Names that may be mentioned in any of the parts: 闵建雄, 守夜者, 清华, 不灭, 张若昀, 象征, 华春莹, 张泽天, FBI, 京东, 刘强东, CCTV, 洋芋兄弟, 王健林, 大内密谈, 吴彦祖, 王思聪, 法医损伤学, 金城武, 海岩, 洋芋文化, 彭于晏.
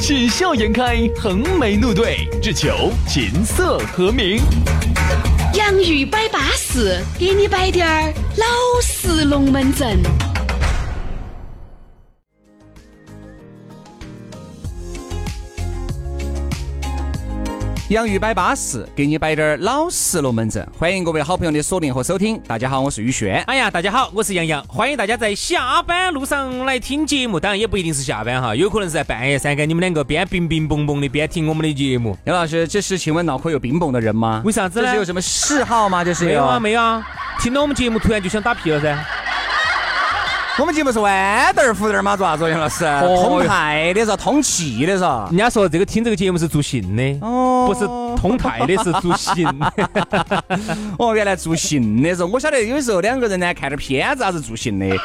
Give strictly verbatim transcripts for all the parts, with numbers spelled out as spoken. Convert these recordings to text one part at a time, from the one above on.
喜笑颜开，横眉怒对，只求琴瑟和鸣。洋芋摆巴士，给你摆点儿老式龙门阵。洋芋摆巴士，给你摆点儿老式龙门阵。欢迎各位好朋友的锁定和收听。大家好，我是宇轩。哎呀，大家好，我是杨洋。欢迎大家在下班路上来听节目，当然也不一定是下班哈，有可能是在半夜三更，你们两个边冰冰蹦蹦的边听我们的节目。杨老师，这是请问脑壳有冰蹦的人吗？为啥子呢？这是有什么嗜好吗？这是没有啊，没有啊。听到我们节目突然就想打屁了噻。我们节目是弯豆儿、胡豆儿嘛，做啥子？杨老师，通泰的是通气的是。人家说这个听这个节目是助兴的，哦，不是通泰的，是助兴。哦，原来助兴的是，我晓得有时候两个人呢看点片子还是助兴的。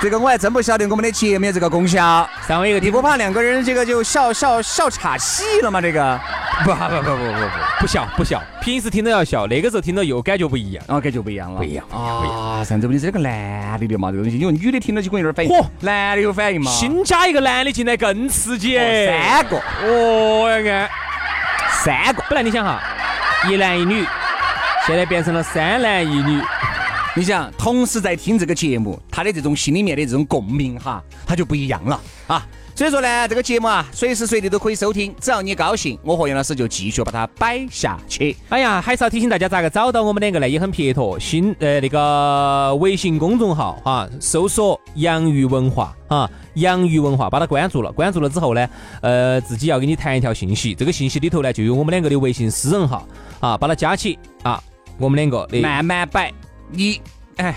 这个我还真不晓得我们的节目这个功效。三位一个，你不怕两个人这个就笑笑笑岔戏了吗？这个不不不不不不不笑不笑，平时听着要笑，那个时候听着有感觉不一样，啊，感觉不一样了，不一样啊！上周不你是那个男的的嘛，这个东西，因为女的听着就可能有点反应，嚯，男的有反应嘛，新加一个男的进来更刺激，三个，哦，要看三个，本来你想哈，一男一女，现在变成了三男一女。你想同时在听这个节目，他的这种心里面的这种共鸣哈，他就不一样了啊。所以说呢，这个节目啊，随时随地都可以收听，只要你高兴，我和杨老师就继续把它摆下去。哎呀，还是要提醒大家，咋个找到我们两个呢？也很撇脱，新呃那个微信公众号啊，搜索“洋芋文化”啊，“洋芋文化”，把它关注了。关注了之后呢，呃，自己要给你弹一条信息，这个信息里头呢，就有我们两个的微信私人号啊，把它加起啊，我们两个慢慢摆。你哎，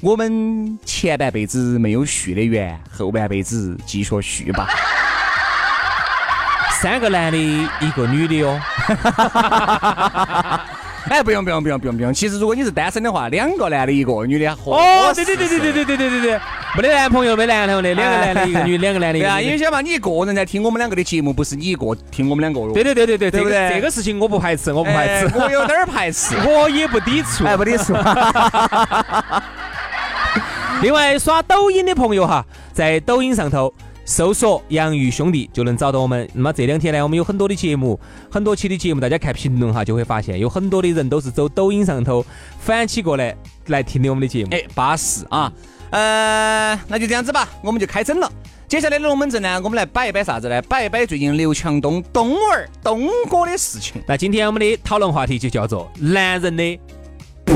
我们前半辈子没有续的缘，后半辈子继续续吧。三个男的，一个女的哟。哎，不用不用不用不用不用。其实如果你是单身的话，两个男的，一个女的。哦，对对对对对对对对对对，没得男朋友，没男朋友的，两个男的，一个女，两个男的。对啊，因为想嘛，你一个人在听我们两个的节目，不是你一个听我们两个。对对对对对，这个这个事情我不排斥，我不排斥，我有点排斥，我也不抵触，哎，不抵触。另外，刷抖音的朋友哈，在抖音上头搜索洋芋兄弟就能找到我们。那么这两天呢，我们有很多的节目，很多期的节目，大家看评论哈，就会发现有很多的人都是走抖音上头反起过来来听我们的节目。哎，巴适啊！呃，那就这样子吧，我们就开整了。接下来的龙门阵呢，我们来摆一摆啥子呢？摆一摆最近刘强东东儿东哥的事情。那今天我们的讨论话题就叫做男人的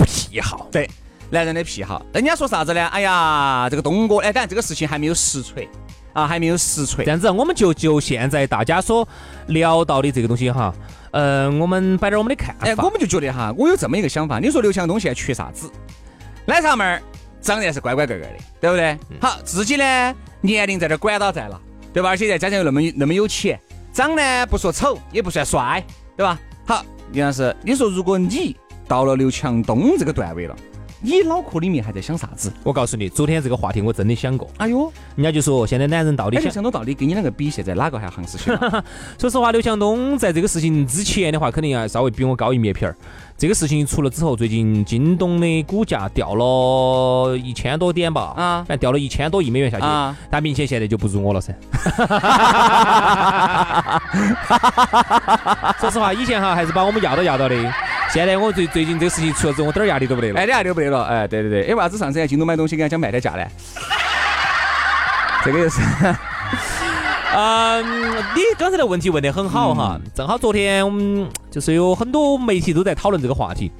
癖好。对，男人的癖好。人家说啥子呢？哎呀，这个东哥，哎，但这个事情还没有实锤。啊，还没有实锤。这样子，我们就就现在大家所聊到的这个东西哈，呃，我们摆点我们的看法。哎，我们就觉得哈，我有这么一个想法。你说刘强东现在缺啥子？奶茶妹儿长得是乖乖个个的，对不对？嗯、好，自己呢年龄在这拐到在了，对吧？而且再加上又那么那么有钱，长呢不说丑，也不算帅，对吧？好，杨老师，你说如果你到了刘强东这个段位了，你脑壳里面还在想啥子？我告诉你，昨天这个话题我真的想过。哎呦，人家就说现在男人到底想……哎，刘强东到底跟你那个比，现在哪个还行势去？说实话，刘强东在这个事情之前的话，肯定要稍微比我高一面皮儿。这个事情出了之后，最近京东的股价掉了一千多点吧？啊，但掉了一千多亿美元下去，啊、但明显现在就不如我了噻。说实话，以前哈还是把我们压到压到的。现在我最最近这个事情出了之后，我点儿压力都不得了，哎，压力都不得了，哎，对对对，哎，为啥子上次在京东买东西给人讲卖天价呢？这个就是，嗯，你刚才的问题问得很好哈，嗯、正好昨天我们就是有很多媒体都在讨论这个话题。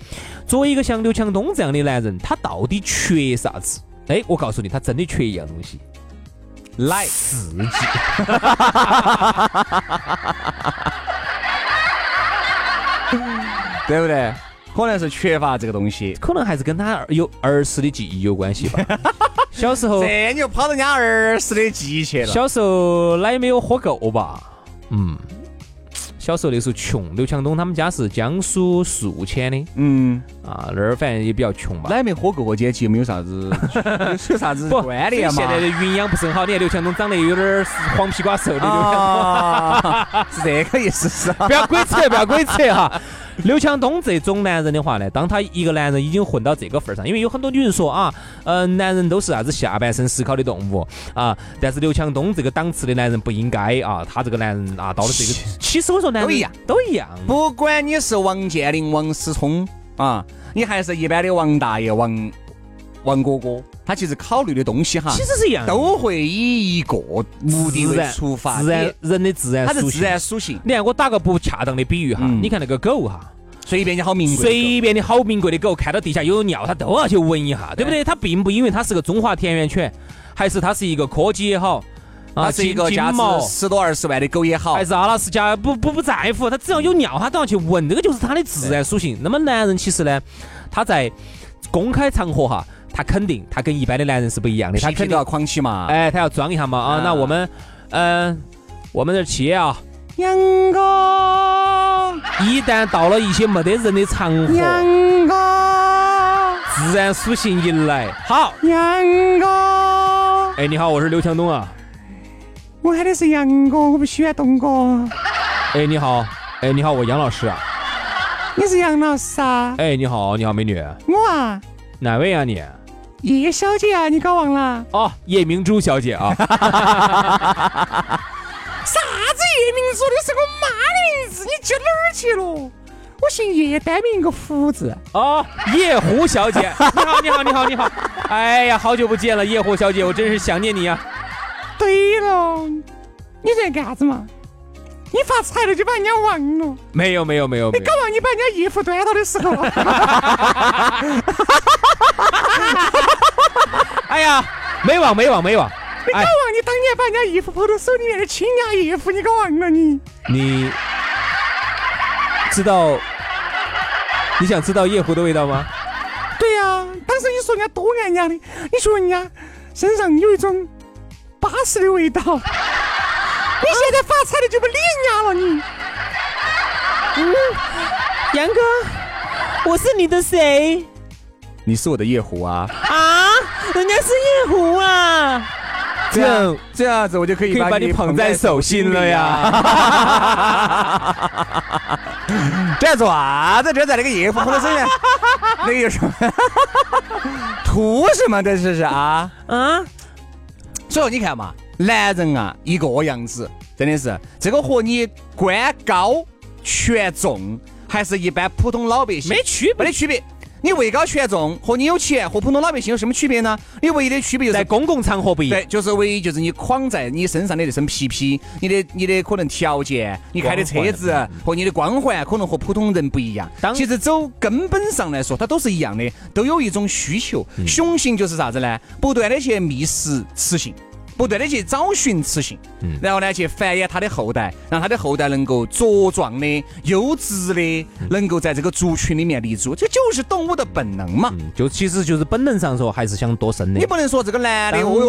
作为一个像刘强东这样的男人，他到底缺啥子？哎，我告诉你，他真的缺一样东西，来刺激。对不对？可能是缺乏这个东西，可能还是跟他有儿时的记忆有关系吧。小时候，这你就跑到人家儿时的记忆去了。小时候奶没有喝够吧？嗯。小时候那时候穷，刘强东他们家是江苏宿迁的，嗯啊那儿反正也比较穷吧，哪没火锅街其实没有啥子有啥子关联嘛，现在的营养不是很好，你看刘强东长得有点黄皮瓜瘦的，啊是这个意思啊，不要鬼扯不要鬼扯哈。刘强东这种男人的话呢，当他一个男人已经混到这个份上，因为有很多女人说啊，呃，男人都是啥子下半身思考的动物啊，但是刘强东这个档次的男人不应该啊，他这个男人啊，到了这个，其实我说男人都一样，都一样，不管你是王健林、王思聪啊，你还是一般的王大爷、王王哥哥，他其实考虑的东西哈，其实是一样，都会以一个目的为出发，自然人的自然，他的自然属性。你看我打个不恰当的比喻哈，嗯、你看那个狗哈。随便你好名贵，随便你好名贵的狗，看到地下有尿，它都要去闻一下，对不对？它并不因为它是个中华田园犬，还是它是一个柯基也好，啊，是一个价值十多二十万的狗也好，还是阿拉斯加，不不不在乎，它只要有尿，它都要去闻，这个就是它的自然属性。那么男人其实呢，他在公开场合哈，他肯定他跟一般的男人是不一样的，他肯定要框起嘛，哎，他要装一下嘛啊。那我们，嗯，我们的企业啊，杨哥。一旦到了一些没得人的场合，杨哥自然属性一来，好，杨哥，哎，你好，我是刘强东啊，我喊的是杨哥，我不喜欢东哥。哎，你好，哎，你好，我杨老师啊，你是杨老师啊？哎，你好，你好，美女，我啊，哪位啊你？叶小姐啊，你搞忘了？哦，叶明珠小姐啊。啥子叶明珠？你是我妈的名字，你去哪儿去了？我姓叶，单名一个胡字。哦，叶胡小姐，你好，你好，你好，你好！哎呀，好久不见了，叶胡小姐，我真是想念你啊！对了，你在干啥子嘛？你发财了就把人家忘了？没有，没有，没有。你搞忘你把人家衣服端到的时候。哎呀，没忘，没忘，没忘。你搞忘你当年把人家衣服抛到手里面的亲家衣服，你搞忘了你？你知道你想知道夜壶的味道吗？对呀、啊，当时你说人家多爱人家的，你说人家身上有一种巴适的味道，你现在发财了就不理人家了你。嗯，杨哥，我是你的谁？你是我的夜壶啊！啊，人家是夜壶啊！这样这样子我就可以把你捧在手心了呀！这爪子这在那个野夫后头身上，那个有什么图什么的，这是啊啊！所以你看嘛，男人啊一个样子，真的是这个和你官高权重还是一般普通老百姓没区别，没区别。你位高权重和你有钱和普通老百姓有什么区别呢？你唯一的区别就是在公共场合不一样，对，就是唯一就是你框在你身上的那身皮皮，你的你的可能条件，你开的车子和你的光环可能和普通人不一样。其实走根本上来说，它都是一样的，都有一种需求。雄性就是啥子呢？不断的去觅食雌性，不断的去找寻雌性，然后呢去繁衍他的后代，让他的后代能够茁壮的、优质的，能够在这个族群里面立足，这就是动物的本能嘛。嗯、就其实就是本能上说，还是想多生的。你不能说这个男的，哦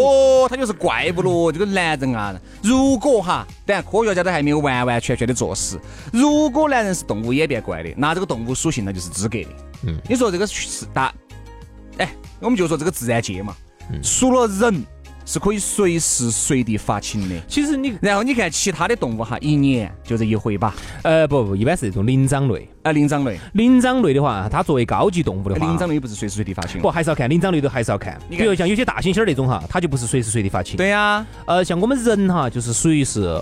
哟，他就是怪不咯，这个男人啊，如果哈，当然科学家都还没有完完全全的坐实，如果男人是动物演变怪的，那这个动物属性那就是资格的。嗯，你说这个是大，哎，我们就说这个自然界嘛，除了人。是可以随时随地发情的。其实你，然后你看其他的动物哈，一年就这一回吧。呃，不不，一般是这种灵长类。啊，灵长类，灵长类的话，它作为高级动物的话，灵长类不是随时随地发情。不，还是要看灵长类都还是要看。比如像有些大猩猩那种哈，它就不是随时随地发情。对呀、啊。呃，像我们人哈，就是属于是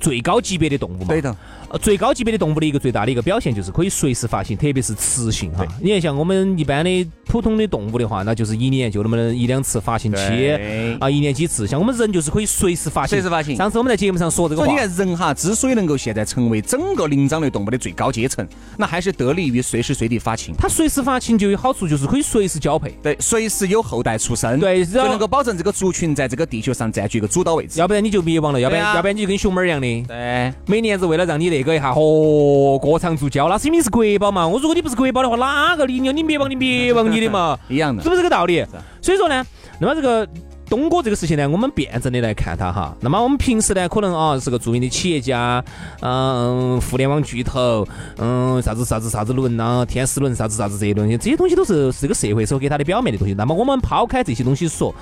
最高级别的动物嘛。对的。呃，最高级别的动物的一个最大的一个表现就是可以随时发情，特别是雌性哈。你看像我们一般的普通的动物的话，那就是一年就那么一两次发情期啊，一年几次。像我们人就是可以随时发情，随时发情。上次我们在节目上说这个话，所以你看人哈，之所以能够现在成为整个灵长类动物的最高阶层，那还是得力于随时随地发情。它随时发情就有好处，就是可以随时交配，对，随时有后代出生，对，就能够保证这个族群在这个地球上占据一个主导位置。要不然你就灭亡了，要不然、啊、要不然你就跟熊猫一样的。对，每年是为了让你那个一下和过场助教，那是因为是国宝嘛。我如果你不是国宝的话，哪个你你灭亡你灭亡你的嘛，一样的，是不是这个道理？所以说呢，那么这个。东哥这个事情呢，我们辩证的来看他哈。那么我们平时呢，可能啊是个著名的企业家，嗯，互联网巨头，嗯，啥子啥子啥子论呐，天使论啥子啥子这些东西，这些东西都是这个社会所给他的表面的东西。那么我们抛开这些东西说，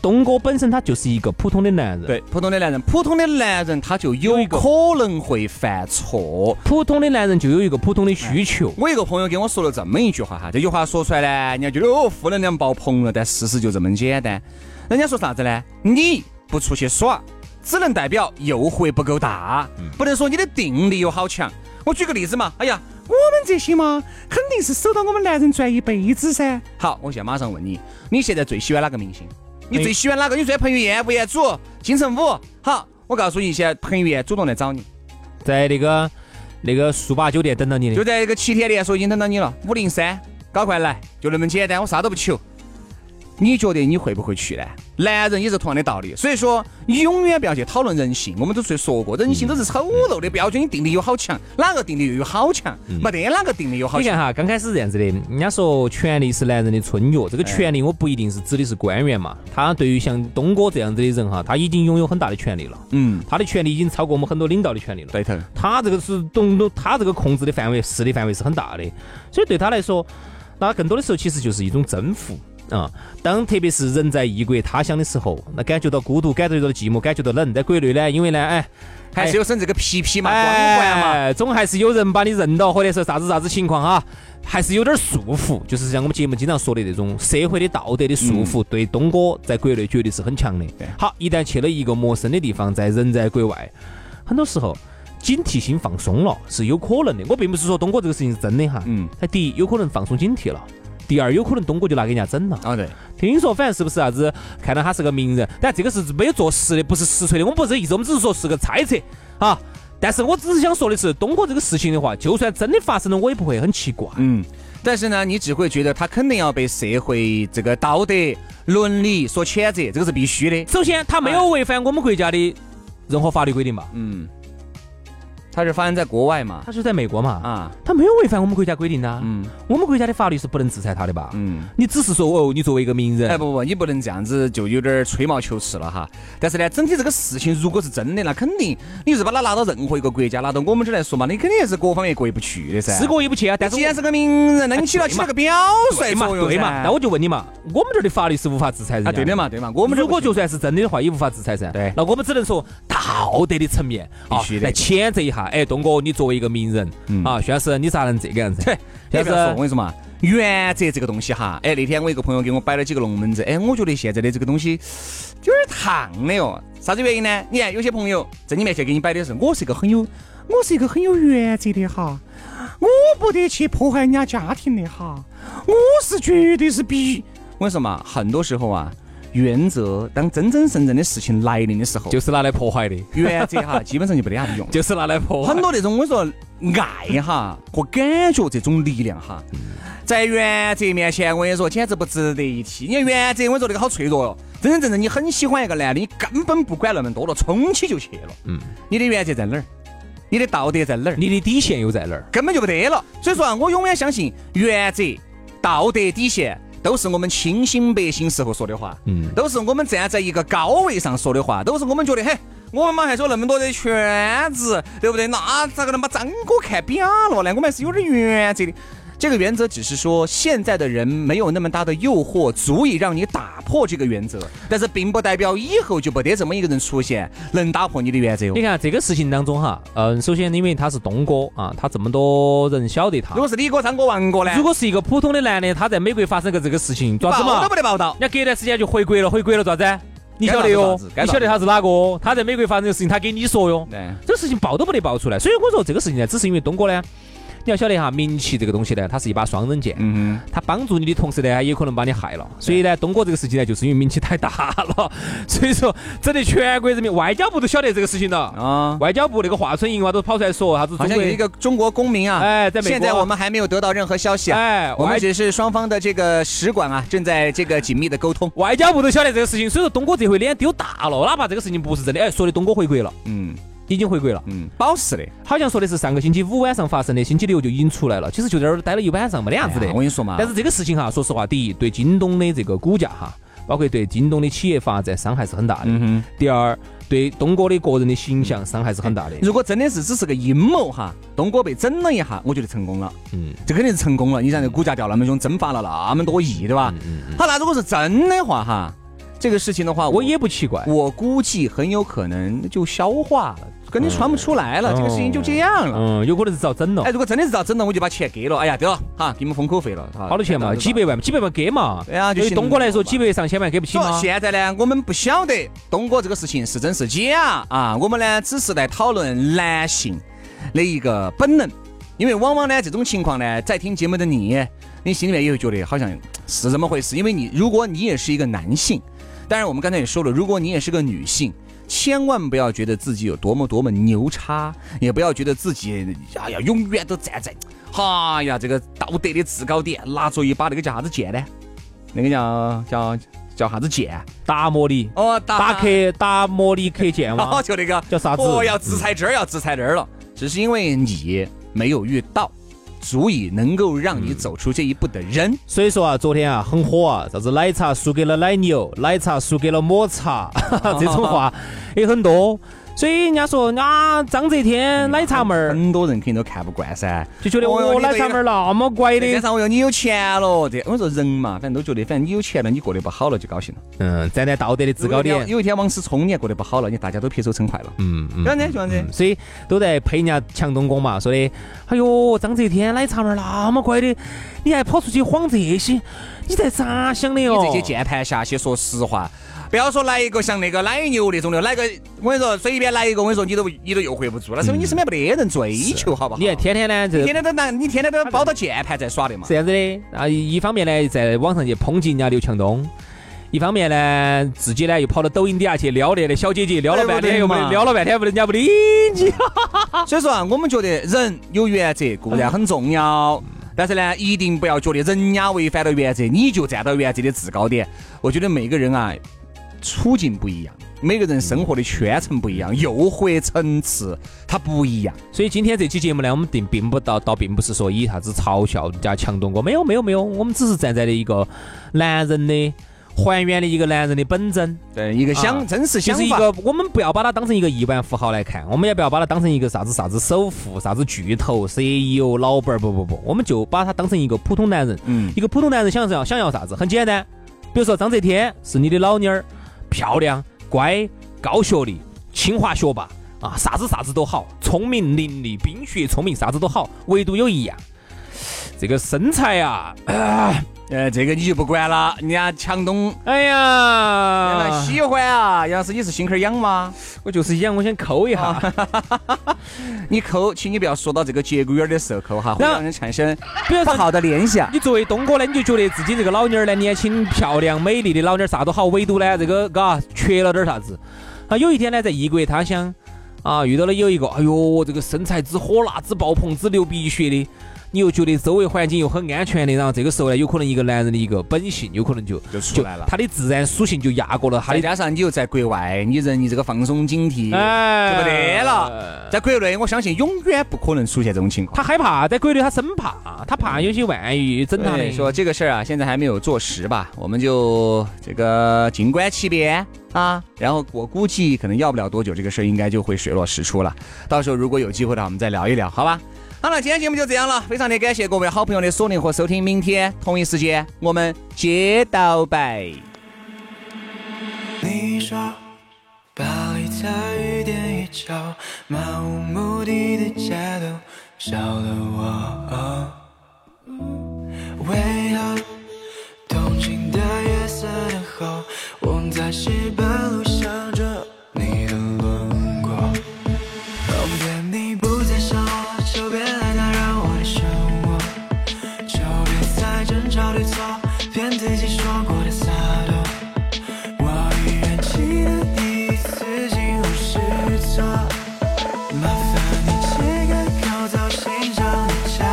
东哥本身他就是一个普通的男人，对，普通的男人，普通的男人他就有可能会犯错，普通的男人就有一个普通的需求。哎、我一个朋友跟我说了这么一句话哈，这句话说出来呢，人家觉得哦负能量爆棚了，但事实就这么简单。人家说啥子呢？你不出去耍，只能代表诱惑不够大，嗯、不能说你的定力有好强。我举个例子嘛，哎呀，我们这些嘛，肯定是守到我们男人赚一辈子噻。好，我现在马上问你，你现在最喜欢哪个明星？你最喜欢哪个？你最爱彭于晏、吴彦祖、金城武。好，我告诉你，现在彭于晏主动来找你，在那个那个速八酒店等到你，就在那个七天连锁已经等到你了。五零三，搞快来，就那么简单，我啥都不求。你觉得你会不会去呢？男人也是同样的道理，所以说你永远不要去讨论人性。我们都是说过，人性都是丑陋的标准。你定力有好强，哪个定力又有好强？没得哪个定力有好强。你看哈，刚开始是这样子的，人家说权力是男人的春药，这个权力我不一定是指的是官员嘛。他对于像东哥这样子的人哈，他已经拥有很大的权力了。嗯，他的权力已经超过我们很多领导的权力了。对头，他这个是东东，他这个控制的范围、势力范围是很大的，所以对他来说，那更多的时候其实就是一种征服。啊、嗯，当特别是人在异国他乡的时候，那感觉到孤独，感觉到寂寞，感觉到冷。在国内呢，因为呢，哎，还是有生这个皮皮嘛，光环嘛、哎，总还是有人把你认到，或者说啥子啥子情况哈，还是有点束缚。就是像我们节目经常说的这种社会的道德的束缚，嗯、对东哥在国内绝对是很强的。好，一旦去了一个陌生的地方，在人在国外，很多时候警惕心放松了是有可能的。我并不是说东哥这个事情是真的哈，嗯，他第一有可能放松警惕了。第二，有可能东哥就拿给人家整了啊！对，听说反正是不是啥子？看到他是个名人，但这个是没有做实的，不是实锤的。我们不是意思，我们只是说是个猜测啊。但是我只是想说的是，东哥这个事情的话，就算真的发生了，我也不会很奇怪。嗯，但是呢，你只会觉得他肯定要被社会这个道德伦理所谴责，这个是必须的。首先，他没有违反我们国家的任何法律规定吧？嗯。他是发生在国外嘛，他是在美国嘛，啊，他没有违反我们国家规定的、啊，嗯，我们国家的法律是不能制裁他的吧，嗯，你只是说哦，你作为一个名人，哎不不，你不能这样子就有点吹毛求疵了哈。但是呢，整体这个事情如果是真的，那肯定你是把它拿到任何一个国家，拿到我们这来说嘛，你肯定也是各方面过意不去的噻，是过意不去啊。但是既然是个名人，那你起到起了个表率作用噻。对嘛，那我就问你嘛，我们这的法律是无法制裁人啊，对的嘛，对嘛，我们如果就算是真的话，也无法制裁噻。对，那我们只能说道德的层面啊，来谴责一下。哎，东哥，你作为一个名人、嗯、啊，宣誓你咋能这个样子？要不要说？我跟你说嘛，原则这个东西哈，哎，那天我一个朋友给我摆了几个龙门阵，哎，我觉得现在的这个东西有点烫的哟。啥子原因呢？你看有些朋友在你面前给你摆的是，我是一个很有，我是一个很有原则的哈，我不得去破坏人家家庭的哈，我是绝对是比。为什么？很多时候啊。原则当真真正正的事情来临的时候，就是拿来破坏的。原则哈，基本上就没得啥用，就是拿来破坏。很多那种我说爱哈和感觉这种力量哈，在原则面前，我跟你说简直不值得一提。你看原则，我说这个好脆弱哟。真真正正你很喜欢一个男的，你根本不管那么多了，冲起就去了。嗯，你的原则在哪儿？你的道德在哪儿？你的底线又在哪儿？根本就不得了。所以说啊，我永远相信原则、道德底线。都是我们清醒百姓时候说的话，嗯，都是我们站在一个高位上说的话，都是我们觉得嘿，我们嘛还说那么多的圈子，对不对？那咋个能把张哥看扁了呢？我们还是有点原则的。这个原则只是说现在的人没有那么大的诱惑，足以让你打破这个原则，但是并不代表以后就不得这么一个人出现能打破你的原则。你看这个事情当中哈，嗯、呃，首先因为他是东哥啊，他这么多人晓得他。如果是李哥、张哥、王哥呢？如果是一个普通的男的，他在美国发生个这个事情，抓子嘛？报都不得报道。人家隔段时间就回国了，回国了抓子？你晓得哟，你晓得他是哪个？他在美国发生的事情，他给你说哟。这事情报都不得报出来，所以我说这个事情呢，只是因为东哥呢。你要晓得哈，名气这个东西呢，它是一把双刃剑，嗯，它帮助你的同时呢，也可能把你害了。所以呢，东哥这个事情呢，就是因为名气太大了，所以说整的全国人民，外交部都晓得这个事情了啊。外交部那个华春莹啊，都跑出来说啥子中国，好像有一个中国公民啊，哎，在美国，现在我们还没有得到任何消息啊，哎，我们只是双方的这个使馆啊，正在这个紧密的沟通。外交部都晓得这个事情，所以说东哥这回脸丢大了，哪怕这个事情不是真的，哎，说的东哥回归了，嗯。已经回归了，嗯，保释的，好像说的是上个星期五晚上发生的，星期六就已经出来了。其实就在那儿待了一晚上嘛，那样子的。我跟你说嘛，但是这个事情哈，说实话，第一，对京东的这个股价哈，包括对京东的企业发展伤害是很大的。嗯、第二，对东哥的个人的形象伤害是很大的。如果真的是只是个阴谋哈，东哥被整了一下，我觉得成功了。嗯，这肯定是成功了。你想，这股价掉那么凶，蒸发了那么多亿，对吧？嗯嗯。好了，如果是真的话哈，这个事情的话，我也不奇怪。我估计很有可能就消化了。肯定传不出来了、嗯、这个事情就这样了。嗯，有可能是找真的。哎，如果真的是找真的，我就把钱给了。哎呀，对了哈，给你们封口费了，好多钱嘛，几百万，几百万给嘛。对啊，就东哥来说，几百上千万给不起嘛。现在呢，我们不晓得东哥这个事情是真是假啊，我们呢只是来讨论男性的一个本能，因为往往呢这种情况呢，在听节目的你，你心里面也会觉得好像是怎么回事，因为你如果你也是一个男性，当然我们刚才也说了，如果你也是个女性。千万不要觉得自己有多么多么牛叉，也不要觉得自己哎呀永远都站在哈呀这个道德的制高点，拿着一把那个叫啥子剑呢？那个叫叫叫啥子剑？达摩利哦，达克达摩利克剑嘛，就那个叫啥子？哦，要制裁这儿，要制裁这儿了，只是因为你没有遇到足以能够让你走出这一步的人。所以说啊，昨天啊很火啊，啥子奶茶输给了奶牛，奶茶输给了抹茶，哈哈，这种话也很多。所以人家说啊，张泽天奶茶妹儿，很多人肯定都看不惯噻，就觉得哦，奶茶妹儿那么乖的，再加上我要你有钱了，这我说人嘛，反正都觉得，反正你有钱了，你过得不好了就高兴了。嗯，站在道德的制高点。有一天王思聪你也过得不好了，你大家都撇手称快了。嗯嗯。这样子，这样子。所以都在陪人家抢东宫嘛，说的，哎呦，张泽天奶茶妹儿那么乖的，你还跑出去晃这些，你在咋想的哟？你这些键盘侠，些说实话。不要说来一个像那个奶牛那种的，来个我跟你说随便来一个，我跟你说你都你都又回不住了，所以你身边不得人追求，好不好？你天天呢，天天都拿你天天都抱到键盘在耍的嘛。这样子的啊，一方面呢在网上去抨击人家刘强东，一方面呢自己呢又跑到抖音底下去撩那的小姐姐，撩了半天又没撩了半天，人家不理你。所以说啊，我们觉得人有原则固然很重要。嗯，但是呢，一定不要觉得人家违反了原则，你就站到原则的制高点。我觉得每个人啊，处境不一样，每个人生活的圈层不一样，诱惑层次它不一样。所以今天这期节目呢，我们并不到到并不是说以啥子嘲笑人家强东哥，没有没有没有，我们只是站在了一个男人的。还原了一个男人的本真，对一个想、啊、真实想法，就是一个我们不要把它当成一个亿万富豪来看，我们也不要把它当成一个啥子啥子首富、啥子巨头、C E O、老板，不不不，我们就把它当成一个普通男人。嗯，一个普通男人想要想要啥子，很简单，比如说张泽天是你的老妞儿，漂亮、乖、高学历、清华学霸啊，啥子啥子都好，聪明伶俐、冰雪聪明，啥子都好，唯独有一样，这个身材啊。呃呃，这个你就不管了，人家强东，哎呀，喜欢啊！杨老师，你是心口痒吗？我就是痒，我先抠一下。啊、你抠，请你不要说到这个节骨眼的时候抠哈，会让人产生不好的联想。你作为东哥呢，你就觉得自己这个老妞儿呢，年轻、漂亮、美丽的老妞儿啥都好，唯独呢这个嘎缺了点啥子。啊，有一天呢，在异国他乡啊，遇到了有一个，哎呦，这个身材之火辣、之爆棚、之流鼻血的。你又觉得周围环境又很安全的，然后这个时候呢，有可能一个男人的一个本性，有可能就就出来了，他的自然属性就压过了他的。再加上你又在国外，你人你这个放松警惕，哎，就不得了。在国内，我相信永远不可能出现这种情况。他害怕，在国内他生怕，他怕有些万一整他的。说这个事儿啊，现在还没有坐实吧，我们就这个静观其变。啊，然后我估计可能要不了多久，这个事儿应该就会水落石出了。到时候如果有机会的话，我们再聊一聊，好吧？好了，今天节目就这样了，非常的感谢各位好朋友的锁定和收听，明天同一时间我们接到拜。你说巴黎在雨点一角，漫无目的的街头少了我、哦，为何动情的夜色等候？我在西半路想着你的轮廓，旁边你不再想我，就别来打扰我的生活，就别再争吵对错，骗自己说过的洒脱。我依然记得第一次惊慌失措，麻烦你切个口，造型上的差。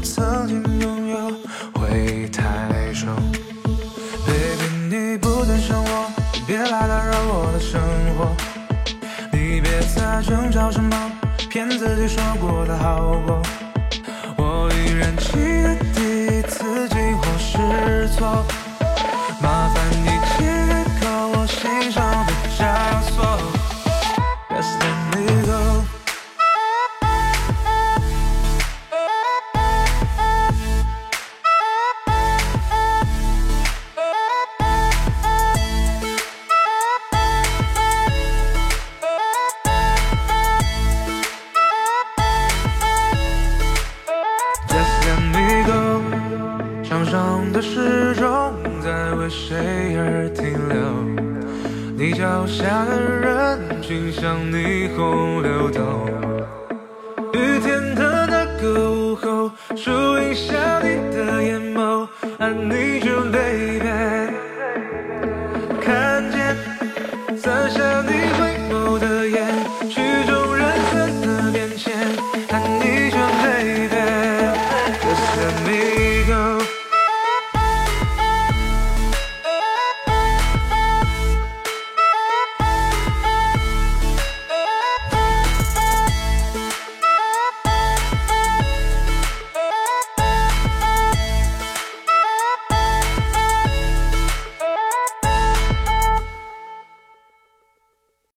不曾经拥有会太瘦 Baby 你不再想我，别来打扰我的生活，你别再争吵什么骗自己说过的好过，我依然记得第一次惊慌失措，麻烦你解开我心上的枷锁 Just let me go。谁而停留，你脚下的人群像霓虹流动，雨天的那个午后树荫下你的眼眸 I need you baby， 看见伞下你回眸的眼，曲终人散的变迁 I need you baby， Just let me